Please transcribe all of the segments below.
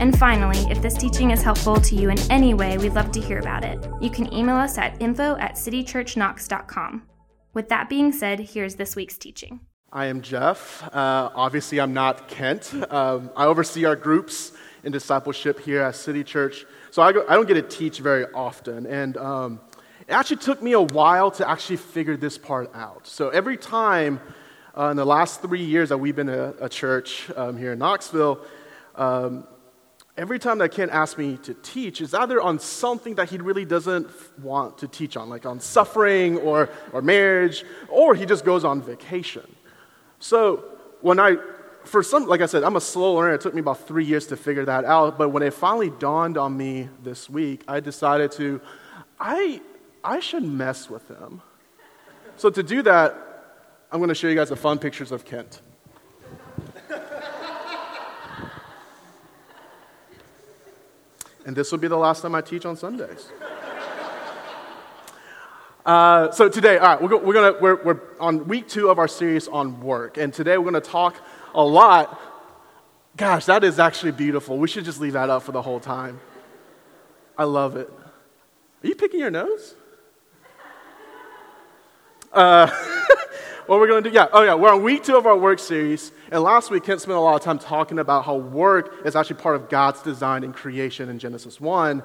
And finally, if this teaching is helpful to you in any way, we'd love to hear about it. You can email us at info@citychurchknox.com. With that being said, here's this week's teaching. I am Jeff. Obviously, I'm not Kent. I oversee our groups in discipleship here at City Church. So I don't get to teach very often. And it actually took me a while to actually figure this part out. So every time in the last 3 years that we've been a church here in Knoxville, every time that Kent asked me to teach, it's either on something that he really doesn't want to teach on, like on suffering or marriage, or he just goes on vacation. So when like I said, I'm a slow learner. It took me about 3 years to figure that out. But when it finally dawned on me this week, I decided to, I should mess with him. So to do that, I'm going to show you guys the fun pictures of Kent. And this will be the last time I teach on Sundays. So today, all right, we're on week 2 of our series on work, and today we're going to talk a lot. Gosh, that is actually beautiful. We should just leave that up for the whole time. I love it. Are you picking your nose? What we're going to do? Yeah. Oh yeah. We're on week 2 of our work series, and last week Kent spent a lot of time talking about how work is actually part of God's design and creation in Genesis 1,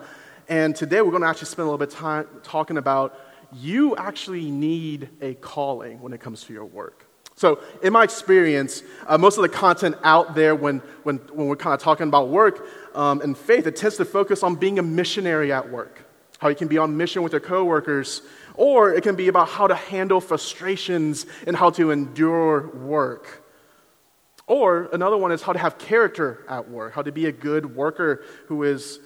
and today we're going to actually spend a little bit of time talking about you actually need a calling when it comes to your work. So in my experience, most of the content out there when we're kind of talking about work and faith, it tends to focus on being a missionary at work, how you can be on mission with your coworkers, or it can be about how to handle frustrations and how to endure work. Or another one is how to have character at work, how to be a good worker who's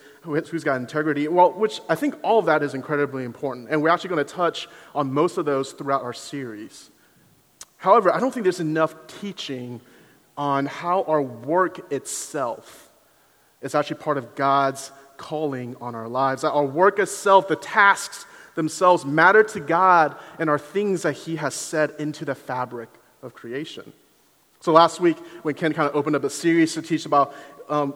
got integrity, well, which I think all of that is incredibly important, and we're actually going to touch on most of those throughout our series. However, I don't think there's enough teaching on how our work itself is actually part of God's calling on our lives. That our work itself, the tasks themselves, matter to God and are things that He has set into the fabric of creation. So last week, when Ken kind of opened up a series to teach about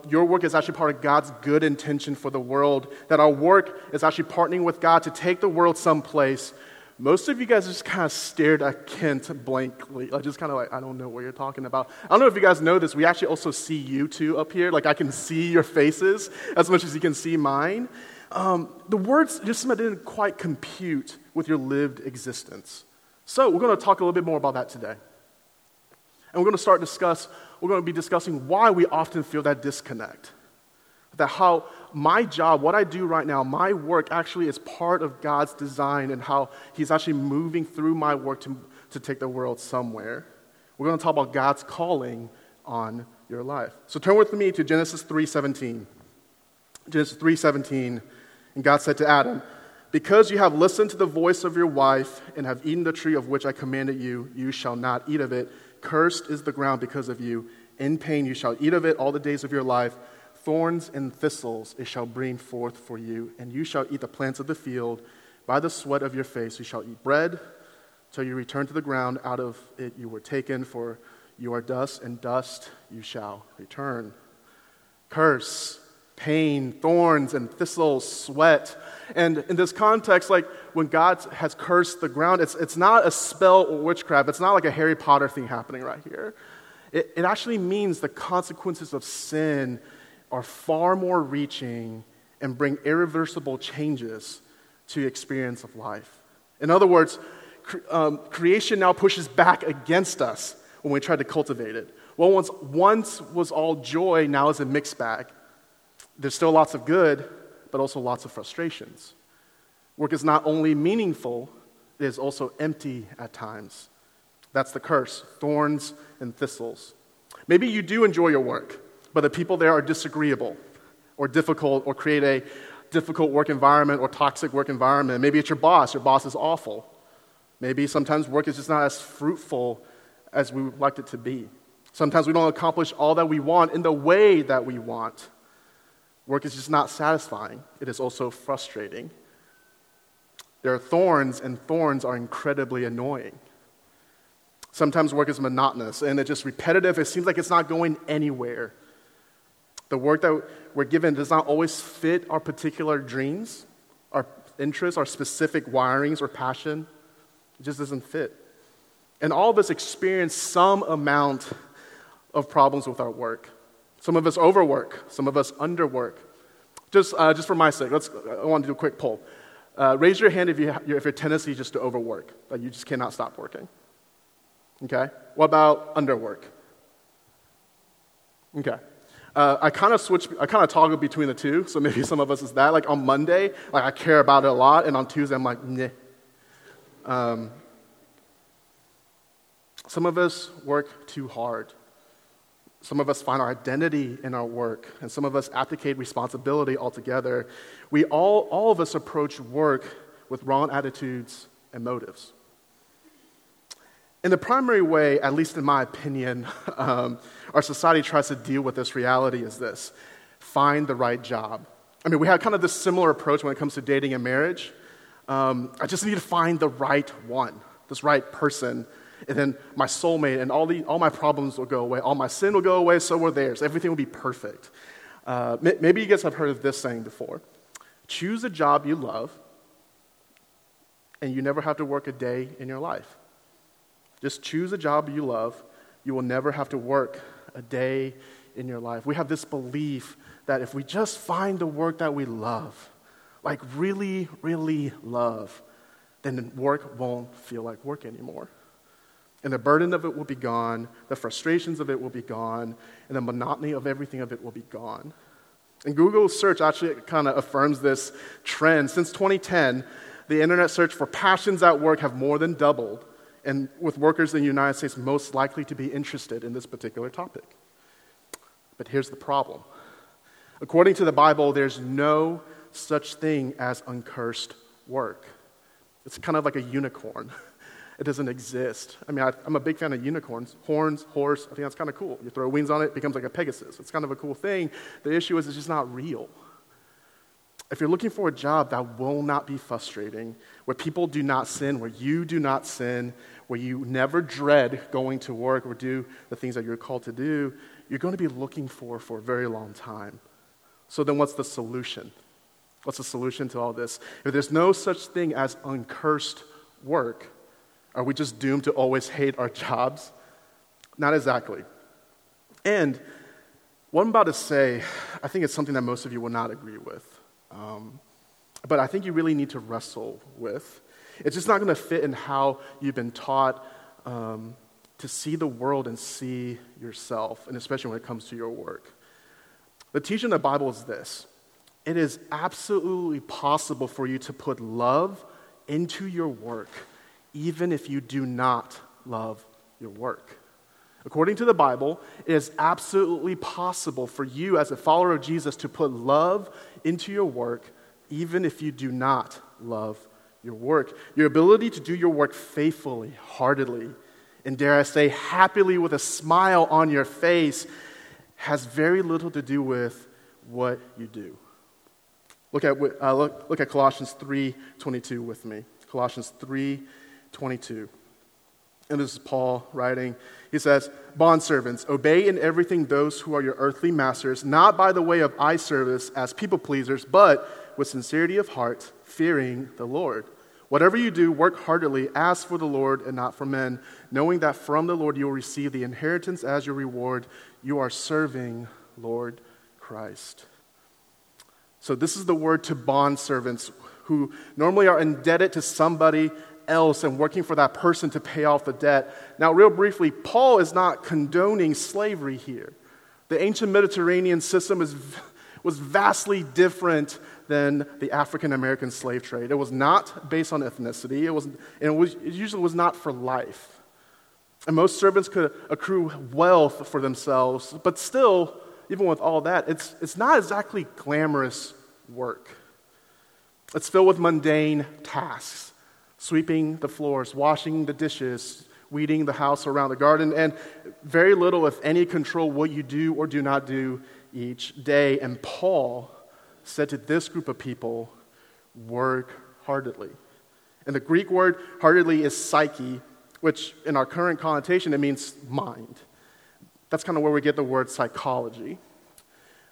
your work is actually part of God's good intention for the world, that our work is actually partnering with God to take the world someplace. Most of you guys just kind of stared at Kent blankly, just kind of like, I don't know what you're talking about. I don't know if you guys know this, we actually also see you two up here, like I can see your faces as much as you can see mine. The words just didn't quite compute with your lived existence. So we're going to talk a little bit more about that today. And we're going to be discussing why we often feel that disconnect. That how my job, what I do right now, my work actually is part of God's design and how He's actually moving through my work to take the world somewhere. We're going to talk about God's calling on your life. So turn with me to Genesis 3:17. Genesis 3:17, and God said to Adam, "Because you have listened to the voice of your wife and have eaten the tree of which I commanded you, you shall not eat of it. Cursed is the ground because of you. In pain you shall eat of it all the days of your life. Thorns and thistles it shall bring forth for you, and you shall eat the plants of the field. By the sweat of your face you shall eat bread, till you return to the ground. Out of it you were taken, for you are dust, and dust you shall return." Curse, pain, thorns and thistles, sweat. And in this context, like when God has cursed the ground, it's not a spell or witchcraft. It's not like a Harry Potter thing happening right here. It actually means the consequences of sin are far more reaching and bring irreversible changes to the experience of life. In other words, creation now pushes back against us when we try to cultivate it. What once was all joy, now is a mixed bag. There's still lots of good, but also lots of frustrations. Work is not only meaningful, it is also empty at times. That's the curse, thorns and thistles. Maybe you do enjoy your work, but the people there are disagreeable or difficult or create a difficult work environment or toxic work environment. Maybe it's your boss is awful. Maybe sometimes work is just not as fruitful as we would like it to be. Sometimes we don't accomplish all that we want in the way that we want. Work is just not satisfying. It is also frustrating. There are thorns, and thorns are incredibly annoying. Sometimes work is monotonous, and it's just repetitive. It seems like it's not going anywhere. The work that we're given does not always fit our particular dreams, our interests, our specific wirings or passion. It just doesn't fit. And all of us experience some amount of problems with our work. Some of us overwork. Some of us underwork. Just for my sake, I want to do a quick poll. Raise your hand if your tendency is just to overwork. Like you just cannot stop working. Okay? What about underwork? Okay. I kind of toggle between the two, so maybe some of us is that. Like on Monday, like I care about it a lot, and on Tuesday I'm like, nah. Some of us work too hard. Some of us find our identity in our work, and some of us abdicate responsibility altogether. All of us approach work with wrong attitudes and motives. And the primary way, at least in my opinion, our society tries to deal with this reality is this: find the right job. I mean, we have kind of this similar approach when it comes to dating and marriage. I just need to find the right one, this right person, and then my soulmate, and all my problems will go away. All my sin will go away, so will theirs. Everything will be perfect. Maybe you guys have heard of this saying before. Choose a job you love, and you never have to work a day in your life. Just choose a job you love. You will never have to work a day in your life. We have this belief that if we just find the work that we love, like really, really love, then work won't feel like work anymore. And the burden of it will be gone, the frustrations of it will be gone, and the monotony of everything of it will be gone. And Google search actually kind of affirms this trend. Since 2010, the internet search for passions at work have more than doubled, and with workers in the United States most likely to be interested in this particular topic. But here's the problem. According to the Bible, there's no such thing as uncursed work. It's kind of like a unicorn. It doesn't exist. I mean, I'm a big fan of unicorns. Horns, horse, I think that's kind of cool. You throw wings on it, it becomes like a Pegasus. It's kind of a cool thing. The issue is it's just not real. If you're looking for a job that will not be frustrating, where people do not sin, where you do not sin, where you never dread going to work or do the things that you're called to do, you're going to be looking for a very long time. So then what's the solution? What's the solution to all this? If there's no such thing as uncursed work, are we just doomed to always hate our jobs? Not exactly. And what I'm about to say, I think it's something that most of you will not agree with. But I think you really need to wrestle with. It's just not going to fit in how you've been taught to see the world and see yourself, and especially when it comes to your work. The teaching of the Bible is this. It is absolutely possible for you to put love into your work, even if you do not love your work. According to the Bible, it is absolutely possible for you as a follower of Jesus to put love into your work, even if you do not love your work. Your ability to do your work faithfully, heartedly, and dare I say happily with a smile on your face has very little to do with what you do. Look at Colossians 3:22 with me. Colossians 3:22. And this is Paul writing. He says, "Bondservants, obey in everything those who are your earthly masters, not by the way of eye service as people pleasers, but with sincerity of heart, fearing the Lord. Whatever you do, work heartily as for the Lord and not for men, knowing that from the Lord you will receive the inheritance as your reward. You are serving Lord Christ." So this is the word to bondservants who normally are indebted to somebody else and working for that person to pay off the debt. Now, real briefly, Paul is not condoning slavery here. The ancient Mediterranean system was vastly different than the African American slave trade. It was not based on ethnicity. It usually was not for life. And most servants could accrue wealth for themselves, but still, even with all that, it's not exactly glamorous work. It's filled with mundane tasks. sweeping the floors, washing the dishes, weeding the house around the garden, and very little, if any, control what you do or do not do each day. And Paul said to this group of people, work heartedly. And the Greek word heartedly is psyche, which in our current connotation, it means mind. That's kind of where we get the word psychology.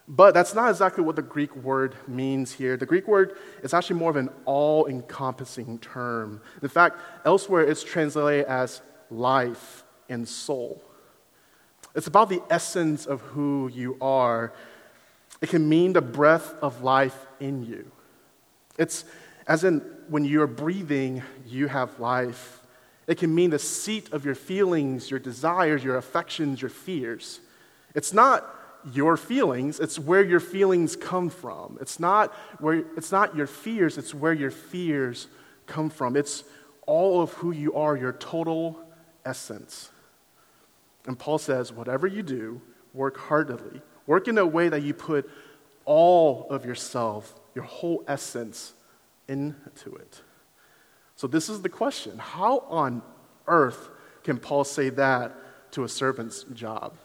But that's not exactly what the Greek word means here. The Greek word is actually more of an all-encompassing term. In fact, elsewhere it's translated as life and soul. It's about the essence of who you are. It can mean the breath of life in you. It's as in when you're breathing, you have life. It can mean the seat of your feelings, your desires, your affections, your fears. It's not your feelings, it's where your feelings come from. It's not your fears, it's where your fears come from. It's all of who you are, your total essence. And Paul says, whatever you do, work heartedly. Work in a way that you put all of yourself, your whole essence, into it. So this is the question. How on earth can Paul say that to a servant's job?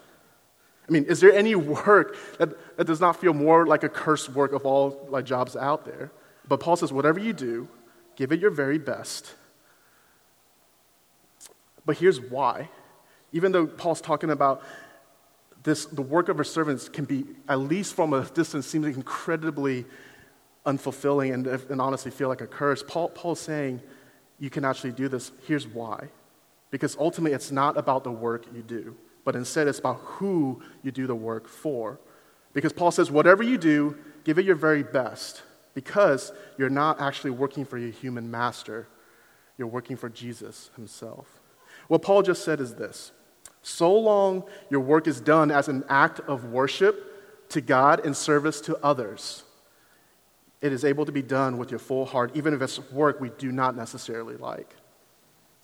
I mean, is there any work that does not feel more like a cursed work of all like jobs out there? But Paul says, whatever you do, give it your very best. But here's why. Even though Paul's talking about this, the work of our servants can be, at least from a distance, seems incredibly unfulfilling and honestly feel like a curse. Paul's saying, you can actually do this. Here's why. Because ultimately, it's not about the work you do, but instead it's about who you do the work for. Because Paul says, whatever you do, give it your very best, because you're not actually working for your human master. You're working for Jesus himself. What Paul just said is this: so long your work is done as an act of worship to God and service to others, it is able to be done with your full heart, even if it's work we do not necessarily like.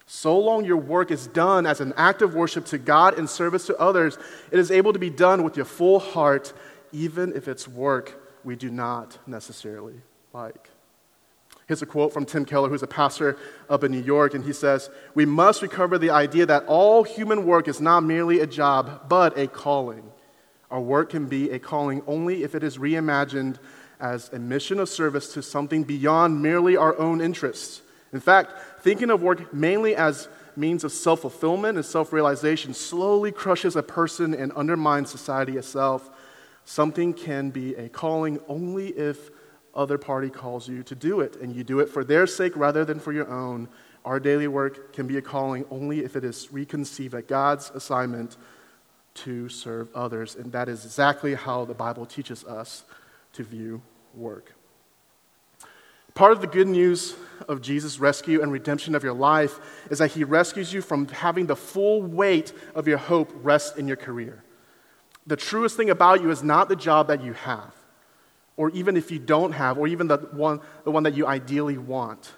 So long your work is done as an act of worship to God and service to others, it is able to be done with your full heart, even if it's work we do not necessarily like. Here's a quote from Tim Keller, who's a pastor up in New York, and he says, "We must recover the idea that all human work is not merely a job, but a calling. Our work can be a calling only if it is reimagined as a mission of service to something beyond merely our own interests. In fact, thinking of work mainly as means of self-fulfillment and self-realization slowly crushes a person and undermines society itself. Something can be a calling only if other party calls you to do it, and you do it for their sake rather than for your own. Our daily work can be a calling only if it is reconceived at God's assignment to serve others." And that is exactly how the Bible teaches us to view work. Part of the good news of Jesus' rescue and redemption of your life is that he rescues you from having the full weight of your hope rest in your career. The truest thing about you is not the job that you have, or even if you don't have, or even the one that you ideally want.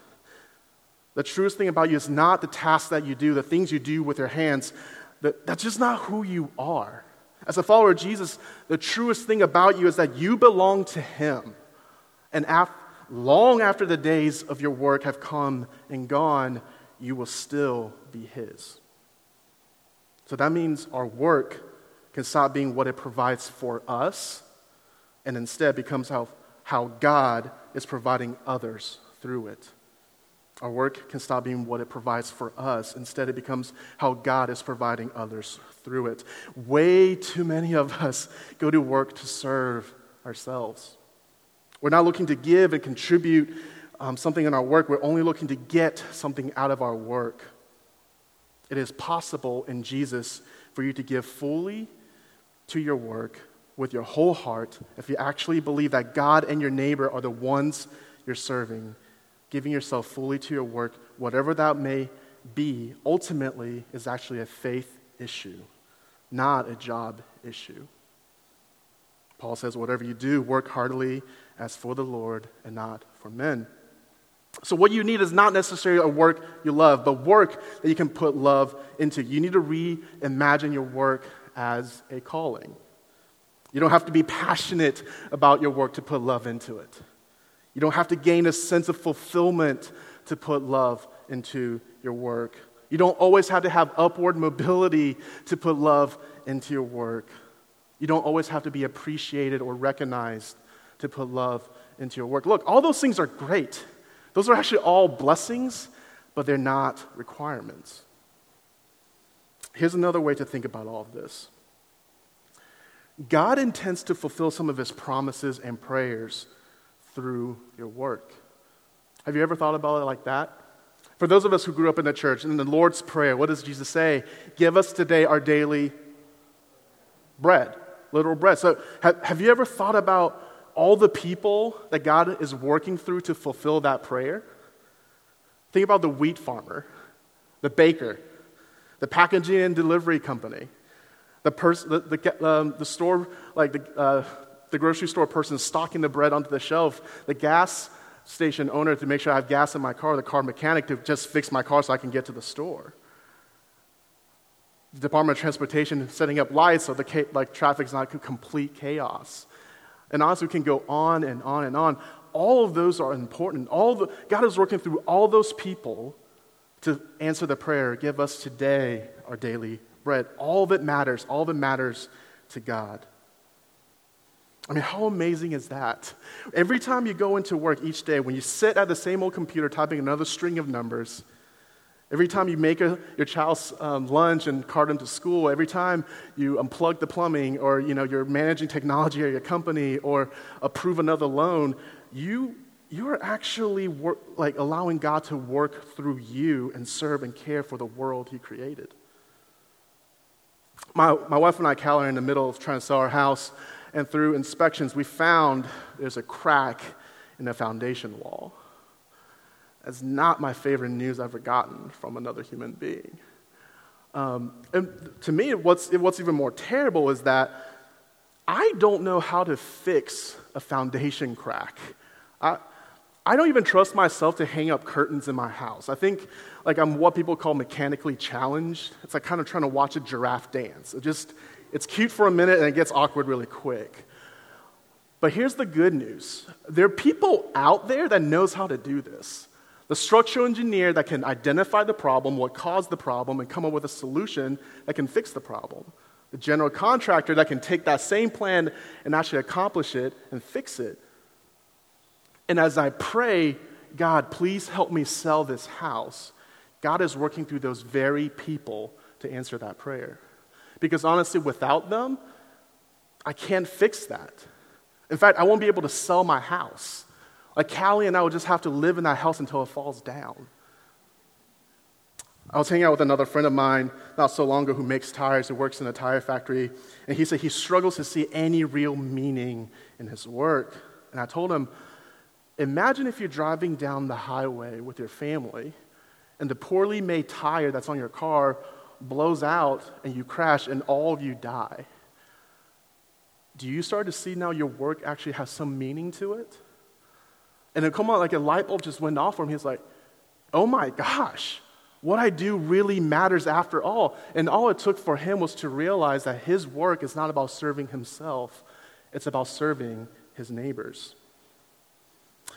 The truest thing about you is not the tasks that you do, the things you do with your hands. That's just not who you are. As a follower of Jesus, the truest thing about you is that you belong to him. And long after the days of your work have come and gone, you will still be his. So that means our work can stop being what it provides for us and instead becomes how God is providing others through it. Our work can stop being what it provides for us. Instead, it becomes how God is providing others through it. Way too many of us go to work to serve ourselves. We're not looking to give and contribute something in our work. We're only looking to get something out of our work. It is possible in Jesus for you to give fully to your work with your whole heart if you actually believe that God and your neighbor are the ones you're serving. Giving yourself fully to your work, whatever that may be, ultimately is actually a faith issue, not a job issue. Paul says, whatever you do, work heartily as for the Lord and not for men. So what you need is not necessarily a work you love, but work that you can put love into. You need to reimagine your work as a calling. You don't have to be passionate about your work to put love into it. You don't have to gain a sense of fulfillment to put love into your work. You don't always have to have upward mobility to put love into your work. You don't always have to be appreciated or recognized to put love into your work. Look, all those things are great. Those are actually all blessings, but they're not requirements. Here's another way to think about all of this. God intends to fulfill some of his promises and prayers through your work. Have you ever thought about it like that? For those of us who grew up in the church, in the Lord's Prayer, what does Jesus say? Give us today our daily bread, literal bread. So have you ever thought about all the people that God is working through to fulfill that prayer? Think about the wheat farmer, the baker, the packaging and delivery company, the store, like the grocery store person stocking the bread onto the shelf, the gas station owner to make sure I have gas in my car, the car mechanic to just fix my car so I can get to the store, the Department of Transportation setting up lights so the traffic's not complete chaos. And honestly, we can go on and on and on. All of those are important. God is working through all those people to answer the prayer, give us today our daily bread. All that matters to God. I mean, how amazing is that? Every time you go into work each day, when you sit at the same old computer typing another string of numbers, every time you make your child's lunch and cart them to school, every time you unplug the plumbing, or you're managing technology or your company, or approve another loan, you are actually allowing God to work through you and serve and care for the world he created. My wife and I, Cal, are in the middle of trying to sell our house. And through inspections, we found there's a crack in the foundation wall. That's not my favorite news I've ever gotten from another human being. And to me, what's even more terrible is that I don't know how to fix a foundation crack. I don't even trust myself to hang up curtains in my house. I think I'm what people call mechanically challenged. It's like kind of trying to watch a giraffe dance. It's cute for a minute, and it gets awkward really quick. But here's the good news. There are people out there that knows how to do this. The structural engineer that can identify the problem, what caused the problem, and come up with a solution that can fix the problem. The general contractor that can take that same plan and actually accomplish it and fix it. And as I pray, God, please help me sell this house, God is working through those very people to answer that prayer. Because honestly, without them, I can't fix that. In fact, I won't be able to sell my house. Callie and I would just have to live in that house until it falls down. I was hanging out with another friend of mine not so long ago who makes tires, who works in a tire factory, and he said he struggles to see any real meaning in his work. And I told him, imagine if you're driving down the highway with your family and the poorly made tire that's on your car blows out and you crash and all of you die. Do you start to see now your work actually has some meaning to it? And then come on, a light bulb just went off for him. He's like, oh my gosh, what I do really matters after all. And all it took for him was to realize that his work is not about serving himself, it's about serving his neighbors.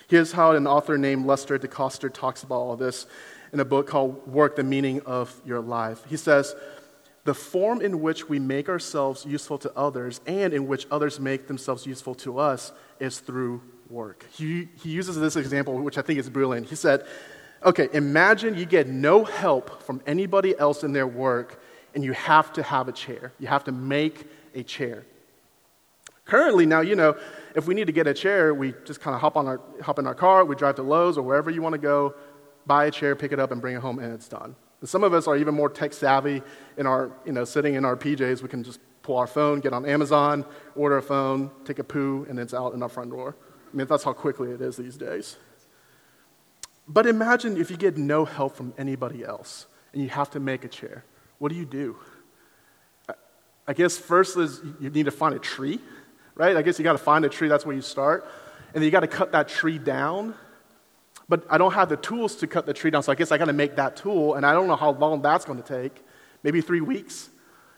Here's how an author named Lester DeCoster talks about all this in a book called Work, the Meaning of Your Life. He says, the form in which we make ourselves useful to others and in which others make themselves useful to us is through work. He uses this example, which I think is brilliant. He said, okay, imagine you get no help from anybody else in their work and you have to have a chair. You have to make a chair. Currently now, if we need to get a chair, we just kind of hop in our car, we drive to Lowe's or wherever you want to go, buy a chair, pick it up, and bring it home, and it's done. And some of us are even more tech-savvy in our, sitting in our PJs. We can just pull our phone, get on Amazon, order a phone, take a poo, and it's out in our front door. I mean, that's how quickly it is these days. But imagine if you get no help from anybody else, and you have to make a chair. What do? I guess first is you need to find a tree, right? I guess you got to find a tree. That's where you start. And then you got to cut that tree down. But I don't have the tools to cut the tree down, so I guess I got to make that tool, and I don't know how long that's going to take, maybe 3 weeks.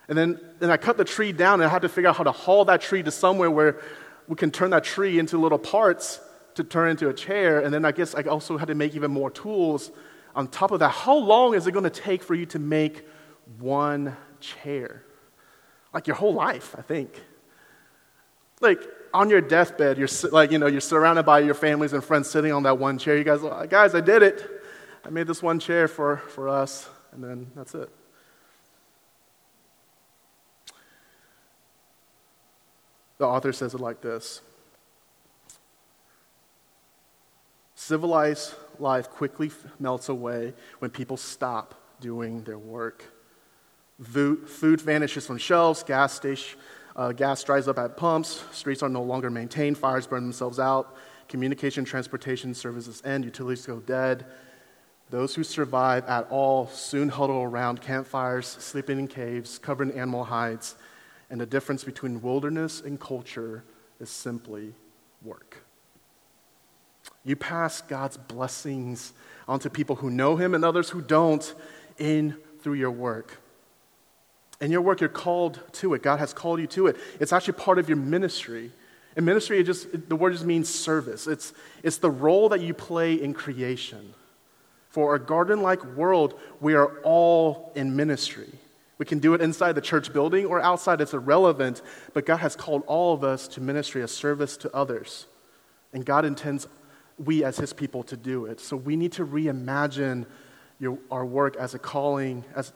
And then I cut the tree down, and I have to figure out how to haul that tree to somewhere where we can turn that tree into little parts to turn into a chair. And then I guess I also had to make even more tools. on top of that, how long is it going to take for you to make one chair? Like your whole life, I think. Like on your deathbed, you're like, you know, you're surrounded by your families and friends sitting on that one chair. You guys, like, guys, I did it. I made this one chair for us, and then that's it. The author says it like this. Civilized life quickly melts away when people stop doing their work. Food vanishes from shelves, gas dries up at pumps, streets are no longer maintained, fires burn themselves out, communication, transportation services end, utilities go dead. Those who survive at all soon huddle around campfires, sleeping in caves, covered in animal hides, and the difference between wilderness and culture is simply work. You pass God's blessings onto people who know Him and others who don't in through your work. In your work, you're called to it. God has called you to it. It's actually part of your ministry. And ministry, the word just means service. It's the role that you play in creation. For a garden-like world, we are all in ministry. We can do it inside the church building or outside. It's irrelevant. But God has called all of us to ministry, a service to others. And God intends we as His people to do it. So we need to reimagine our work as a calling, as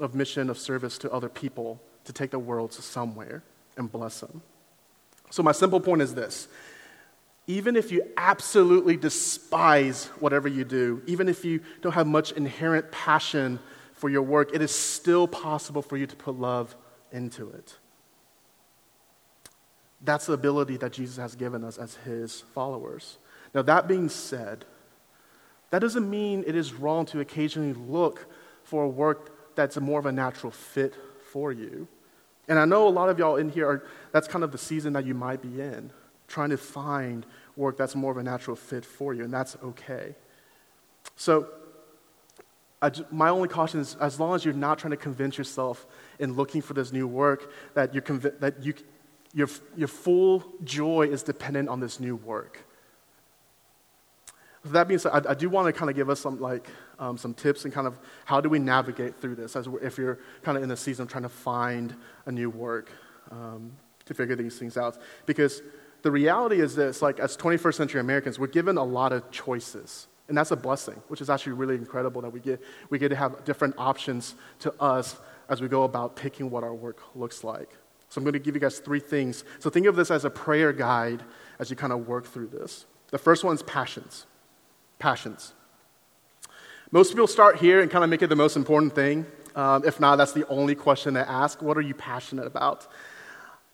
of mission, of service to other people, to take the world to somewhere and bless them. So my simple point is this. Even if you absolutely despise whatever you do, even if you don't have much inherent passion for your work, it is still possible for you to put love into it. That's the ability that Jesus has given us as His followers. Now, that being said, that doesn't mean it is wrong to occasionally look for a work that's more of a natural fit for you. And I know a lot of y'all in here, that's kind of the season that you might be in, trying to find work that's more of a natural fit for you, and that's okay. So my only caution is, as long as you're not trying to convince yourself in looking for this new work, that your full joy is dependent on this new work. That being said, I do want to kind of give us some tips and kind of how do we navigate through this if you're kind of in a season trying to find a new work to figure these things out. Because the reality is this, like as 21st century Americans, we're given a lot of choices. And that's a blessing, which is actually really incredible that we get to have different options to us as we go about picking what our work looks like. So I'm going to give you guys three things. So think of this as a prayer guide as you kind of work through this. The first one is passions. Passions. Most people start here and kind of make it the most important thing. If not, that's the only question they ask. What are you passionate about?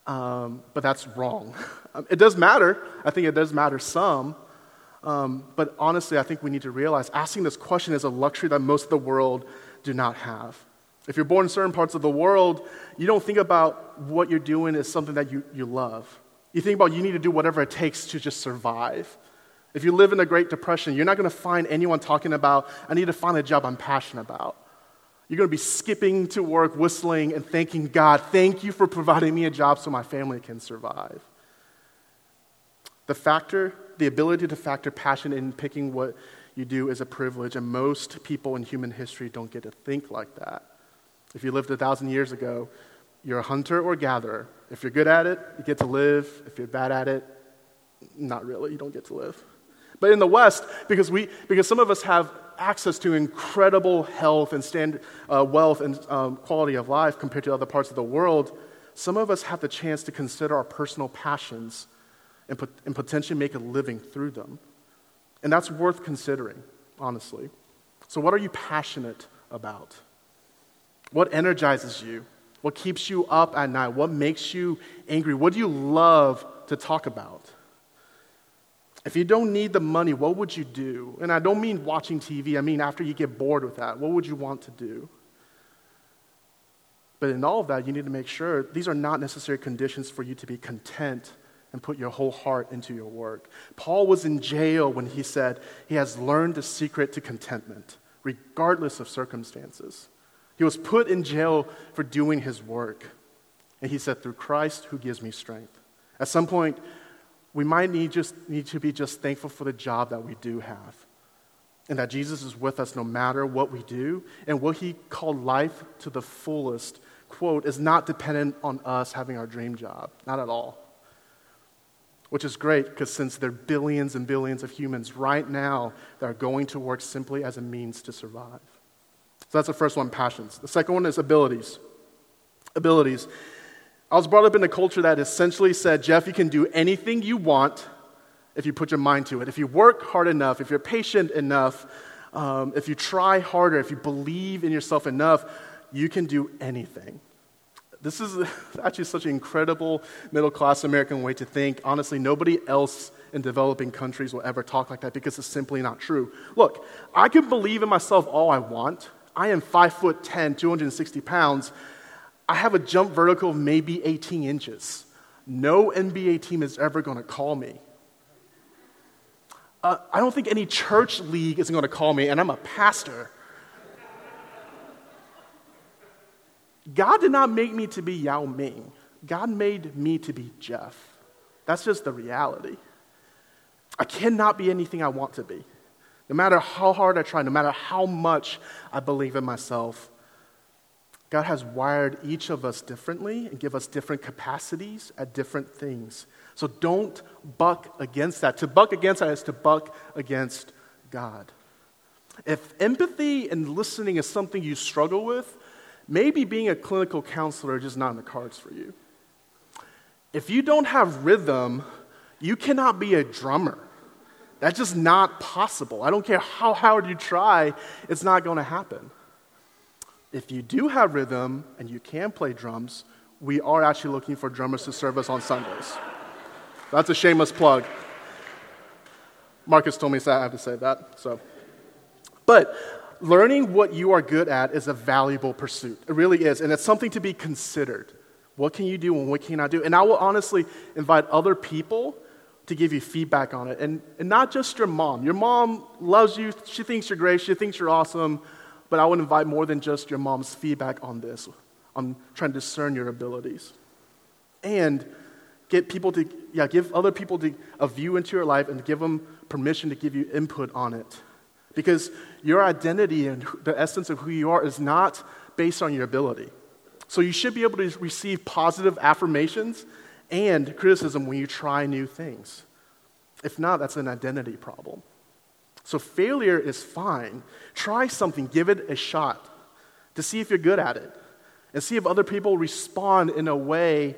But that's wrong. It does matter. I think it does matter some. But honestly, I think we need to realize asking this question is a luxury that most of the world do not have. If you're born in certain parts of the world, you don't think about what you're doing as something that you love. You think about you need to do whatever it takes to just survive. If you live in the Great Depression, you're not going to find anyone talking about, I need to find a job I'm passionate about. You're going to be skipping to work, whistling, and thanking God, thank you for providing me a job so my family can survive. The ability to factor passion in picking what you do is a privilege, and most people in human history don't get to think like that. If you lived 1,000 years ago, you're a hunter or gatherer. If you're good at it, you get to live. If you're bad at it, not really, you don't get to live. But in the West, because some of us have access to incredible health and wealth and quality of life compared to other parts of the world, some of us have the chance to consider our personal passions and potentially make a living through them. And that's worth considering, honestly. So what are you passionate about? What energizes you? What keeps you up at night? What makes you angry? What do you love to talk about? If you don't need the money, what would you do? And I don't mean watching TV. I mean after you get bored with that, what would you want to do? But in all of that, you need to make sure these are not necessary conditions for you to be content and put your whole heart into your work. Paul was in jail when he said he has learned the secret to contentment, regardless of circumstances. He was put in jail for doing his work. And he said, through Christ who gives me strength. At some point, we might need to be just thankful for the job that we do have. and that Jesus is with us no matter what we do, and what he called life to the fullest, quote, is not dependent on us having our dream job, not at all. Which is great, because since there are billions and billions of humans right now that are going to work simply as a means to survive. So that's the first one, passions. The second one is abilities. Abilities. I was brought up in a culture that essentially said, Jeff, you can do anything you want if you put your mind to it. If you work hard enough, if you're patient enough, if you try harder, if you believe in yourself enough, you can do anything. This is actually such an incredible middle-class American way to think. Honestly, nobody else in developing countries will ever talk like that because it's simply not true. Look, I can believe in myself all I want. I am 5'10", 260 pounds. I have a jump vertical of maybe 18 inches. No NBA team is ever going to call me. I don't think any church league is going to call me, and I'm a pastor. God did not make me to be Yao Ming. God made me to be Jeff. That's just the reality. I cannot be anything I want to be. No matter how hard I try, no matter how much I believe in myself, God has wired each of us differently and give us different capacities at different things. So don't buck against that. To buck against that is to buck against God. If empathy and listening is something you struggle with, maybe being a clinical counselor is just not in the cards for you. If you don't have rhythm, you cannot be a drummer. That's just not possible. I don't care how hard you try, it's not going to happen. If you do have rhythm and you can play drums, we are actually looking for drummers to serve us on Sundays. That's a shameless plug. Marcus told me so I have to say that. But learning what you are good at is a valuable pursuit. It really is, and it's something to be considered. What can you do and what can you not do? And I will honestly invite other people to give you feedback on it, and not just your mom. Your mom loves you. She thinks you're great. She thinks you're awesome, but I would invite more than just your mom's feedback on this. I'm trying to discern your abilities. And give other people a view into your life and give them permission to give you input on it. Because your identity and the essence of who you are is not based on your ability. So you should be able to receive positive affirmations and criticism when you try new things. If not, that's an identity problem. So failure is fine. Try something. Give it a shot to see if you're good at it. And see if other people respond in a way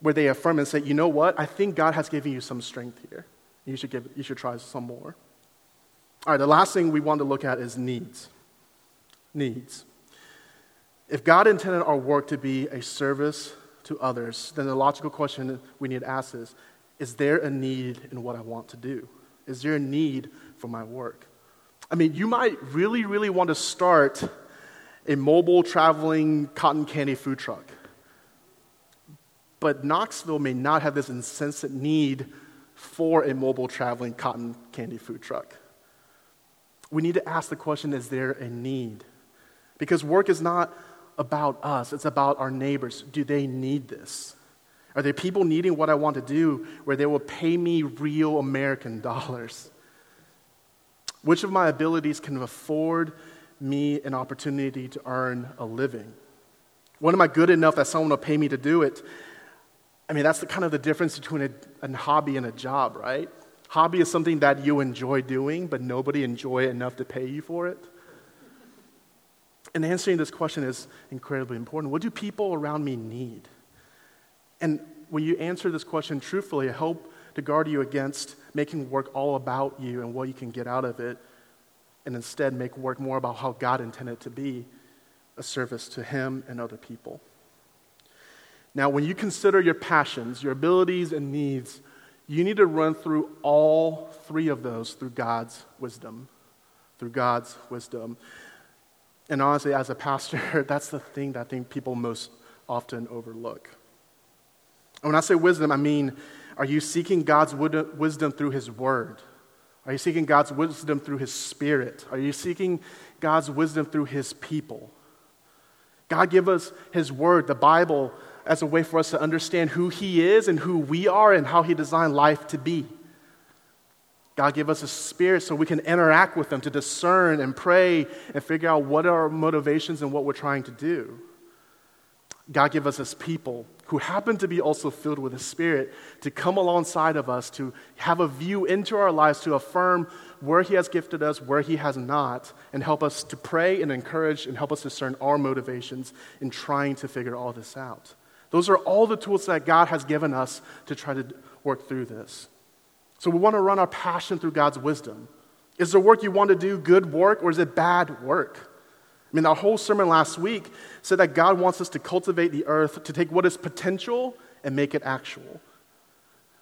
where they affirm and say, you know what, I think God has given you some strength here. You should try some more. All right, the last thing we want to look at is needs. Needs. If God intended our work to be a service to others, then the logical question we need to ask is there a need in what I want to do? Is there a need for my work? I mean, you might really, really want to start a mobile traveling cotton candy food truck. But Knoxville may not have this incessant need for a mobile traveling cotton candy food truck. We need to ask the question, is there a need? Because work is not about us, it's about our neighbors. Do they need this? Are there people needing what I want to do where they will pay me real American dollars? Which of my abilities can afford me an opportunity to earn a living? When am I good enough that someone will pay me to do it? I mean, that's the difference between a hobby and a job, right? Hobby is something that you enjoy doing, but nobody enjoys enough to pay you for it. And answering this question is incredibly important. What do people around me need? And when you answer this question truthfully, I hope to guard you against making work all about you and what you can get out of it, and instead make work more about how God intended it to be, a service to Him and other people. Now, when you consider your passions, your abilities, and needs, you need to run through all three of those through God's wisdom. Through God's wisdom. And honestly, as a pastor, that's the thing that I think people most often overlook. And when I say wisdom, I mean, are you seeking God's wisdom through His Word? Are you seeking God's wisdom through His Spirit? Are you seeking God's wisdom through His people? God gave us His Word, the Bible, as a way for us to understand who He is and who we are and how He designed life to be. God give us a spirit so we can interact with them, to discern and pray and figure out what are our motivations and what we're trying to do. God give us as people who happen to be also filled with the Spirit to come alongside of us, to have a view into our lives, to affirm where He has gifted us, where He has not, and help us to pray and encourage and help us discern our motivations in trying to figure all this out. Those are all the tools that God has given us to try to work through this. So we want to run our passion through God's wisdom. Is the work you want to do good work or is it bad work? I mean, our whole sermon last week said that God wants us to cultivate the earth, to take what is potential and make it actual.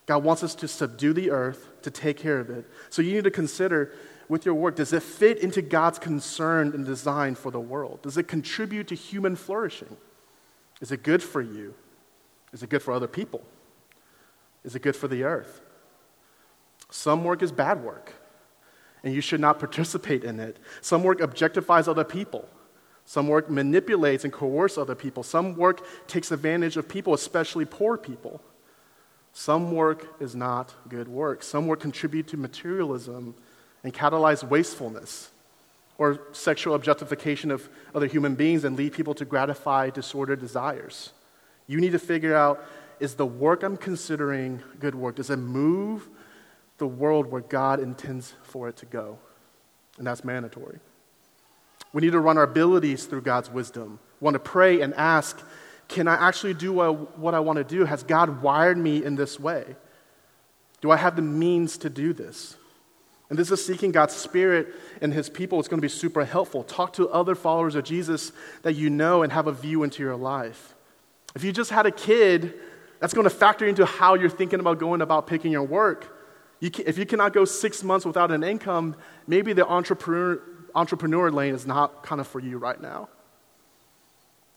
God wants us to subdue the earth, to take care of it. So you need to consider with your work, does it fit into God's concern and design for the world? Does it contribute to human flourishing? Is it good for you? Is it good for other people? Is it good for the earth? Some work is bad work, and you should not participate in it. Some work objectifies other people. Some work manipulates and coerces other people. Some work takes advantage of people, especially poor people. Some work is not good work. Some work contributes to materialism and catalyze wastefulness or sexual objectification of other human beings and lead people to gratify disordered desires. You need to figure out, is the work I'm considering good work? Does it move the world where God intends for it to go? And that's mandatory. We need to run our abilities through God's wisdom. We want to pray and ask, can I actually do what I want to do? Has God wired me in this way? Do I have the means to do this? And this is seeking God's Spirit and His people. It's going to be super helpful. Talk to other followers of Jesus that you know and have a view into your life. If you just had a kid, that's going to factor into how you're thinking about going about picking your work. If you cannot go 6 months without an income, maybe the entrepreneur lane is not kind of for you right now.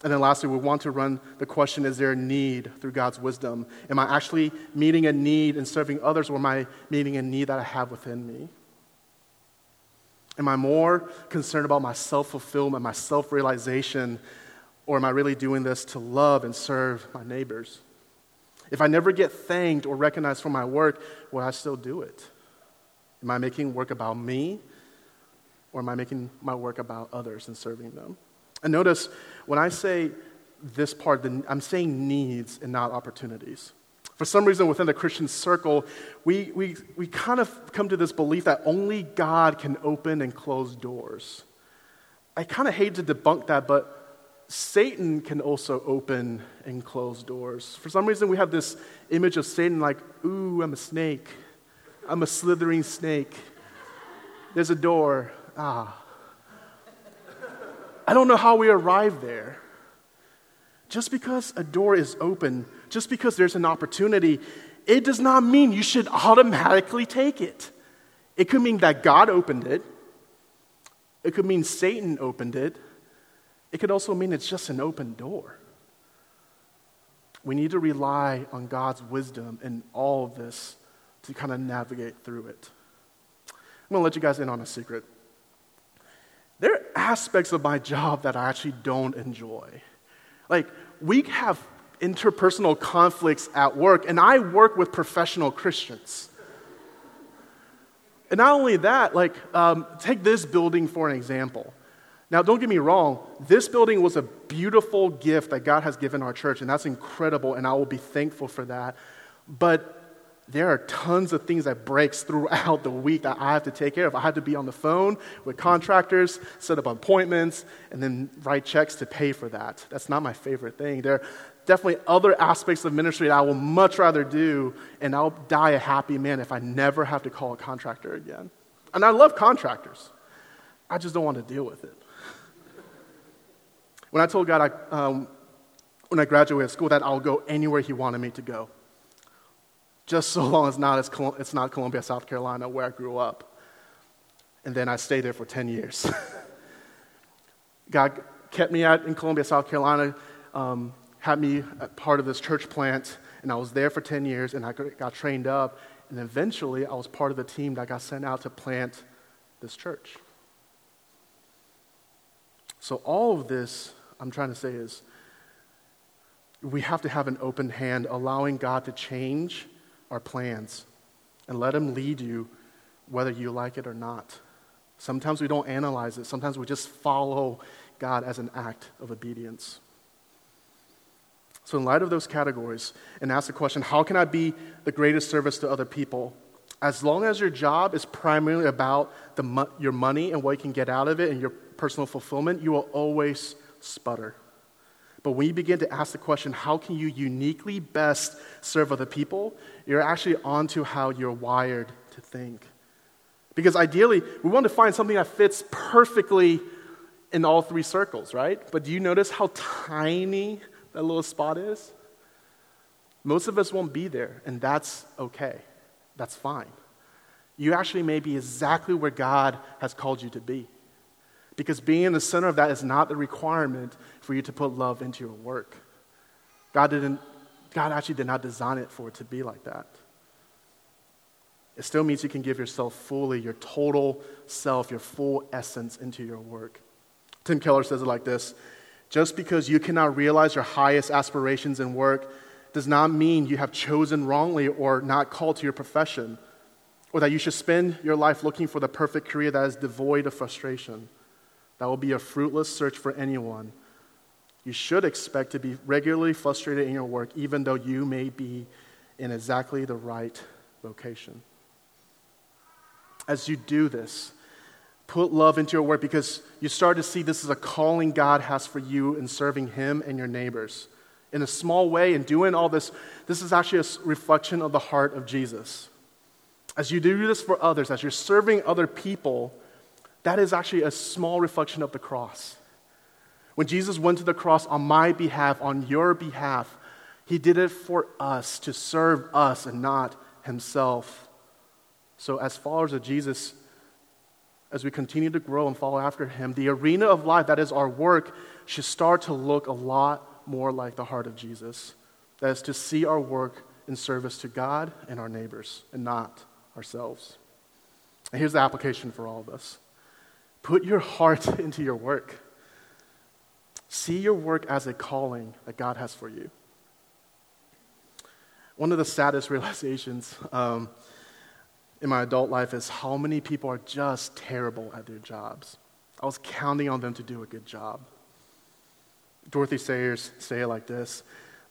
And then lastly, we want to run the question, is there a need through God's wisdom? Am I actually meeting a need and serving others, or am I meeting a need that I have within me? Am I more concerned about my self-fulfillment, my self-realization, or am I really doing this to love and serve my neighbors? If I never get thanked or recognized for my work, will I still do it? Am I making work about me, or am I making my work about others and serving them? And notice, when I say this part, I'm saying needs and not opportunities. For some reason, within the Christian circle, we kind of come to this belief that only God can open and close doors. I kind of hate to debunk that, but Satan can also open and close doors. For some reason, we have this image of Satan like, ooh, I'm a snake. I'm a slithering snake. There's a door. Ah. I don't know how we arrive there. Just because a door is open, just because there's an opportunity, it does not mean you should automatically take it. It could mean that God opened it. It could mean Satan opened it. It could also mean it's just an open door. We need to rely on God's wisdom in all of this to kind of navigate through it. I'm going to let you guys in on a secret. There are aspects of my job that I actually don't enjoy. Like, we have interpersonal conflicts at work, and I work with professional Christians. And not only that, like, take this building for an example. Now, don't get me wrong, this building was a beautiful gift that God has given our church, and that's incredible, and I will be thankful for that. But there are tons of things that breaks throughout the week that I have to take care of. I have to be on the phone with contractors, set up appointments, and then write checks to pay for that. That's not my favorite thing. There are definitely other aspects of ministry that I will much rather do, and I'll die a happy man if I never have to call a contractor again. And I love contractors. I just don't want to deal with it. When I told God when I graduated school that I'll go anywhere He wanted me to go, just so long as it's not Columbia, South Carolina, where I grew up. And then I stayed there for 10 years. God kept me out in Columbia, South Carolina, had me a part of this church plant, and I was there for 10 years, and I got trained up, and eventually I was part of the team that got sent out to plant this church. So all of this, I'm trying to say is we have to have an open hand, allowing God to change our plans and let Him lead you whether you like it or not. Sometimes we don't analyze it. Sometimes we just follow God as an act of obedience. So in light of those categories, and ask the question, how can I be the greatest service to other people? As long as your job is primarily about your money and what you can get out of it and your personal fulfillment, you will always sputter. But when you begin to ask the question, how can you uniquely best serve other people, you're actually onto how you're wired to think. Because ideally, we want to find something that fits perfectly in all three circles, right? But do you notice how tiny that little spot is? Most of us won't be there, and that's okay. That's fine. You actually may be exactly where God has called you to be. Because being in the center of that is not the requirement for you to put love into your work. God actually did not design it for it to be like that. It still means you can give yourself fully, your total self, your full essence into your work. Tim Keller says it like this: just because you cannot realize your highest aspirations in work does not mean you have chosen wrongly or not called to your profession, or that you should spend your life looking for the perfect career that is devoid of frustration. That will be a fruitless search for anyone. You should expect to be regularly frustrated in your work, even though you may be in exactly the right location. As you do this, put love into your work, because you start to see this is a calling God has for you in serving Him and your neighbors. In a small way, in doing all this, this is actually a reflection of the heart of Jesus. As you do this for others, as you're serving other people, that is actually a small reflection of the cross. When Jesus went to the cross on my behalf, on your behalf, He did it for us, to serve us and not Himself. So as followers of Jesus, as we continue to grow and follow after Him, the arena of life, that is our work, should start to look a lot more like the heart of Jesus. That is to see our work in service to God and our neighbors and not ourselves. And here's the application for all of us. Put your heart into your work. See your work as a calling that God has for you. One of the saddest realizations in my adult life is how many people are just terrible at their jobs. I was counting on them to do a good job. Dorothy Sayers say it like this: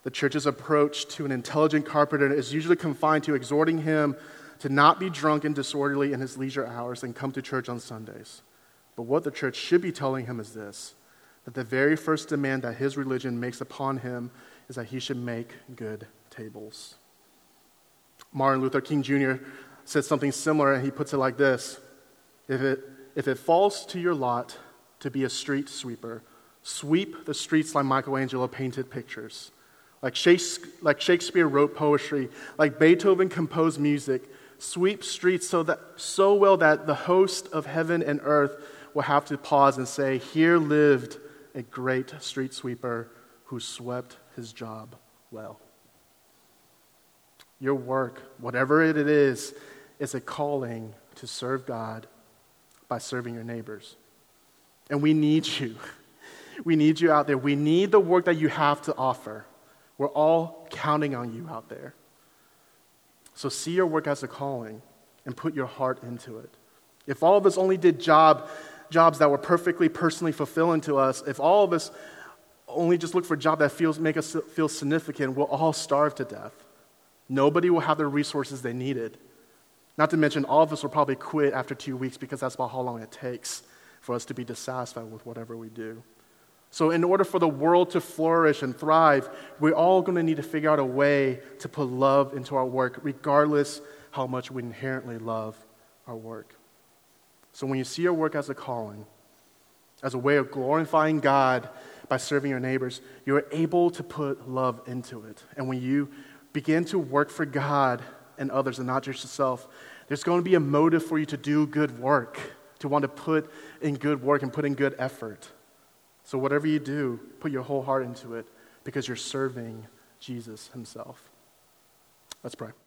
the church's approach to an intelligent carpenter is usually confined to exhorting him to not be drunk and disorderly in his leisure hours and come to church on Sundays. But what the church should be telling him is this: that the very first demand that his religion makes upon him is that he should make good tables. Martin Luther King Jr. said something similar, and he puts it like this: If it falls to your lot to be a street sweeper, sweep the streets like Michelangelo painted pictures. Like Shakespeare wrote poetry, like Beethoven composed music, sweep streets so well that the host of heaven and earth will have to pause and say, "Here lived a great street sweeper who swept his job well." Your work, whatever it is a calling to serve God by serving your neighbors. And we need you. We need you out there. We need the work that you have to offer. We're all counting on you out there. So see your work as a calling and put your heart into it. If all of us only did jobs that were perfectly personally fulfilling to us, if all of us only just look for a job that make us feel significant, we'll all starve to death. Nobody will have the resources they needed. Not to mention, all of us will probably quit after 2 weeks, because that's about how long it takes for us to be dissatisfied with whatever we do. So in order for the world to flourish and thrive, we're all going to need to figure out a way to put love into our work, regardless how much we inherently love our work. So when you see your work as a calling, as a way of glorifying God by serving your neighbors, you're able to put love into it. And when you begin to work for God and others and not just yourself, there's going to be a motive for you to do good work, to want to put in good work and put in good effort. So whatever you do, put your whole heart into it, because you're serving Jesus Himself. Let's pray.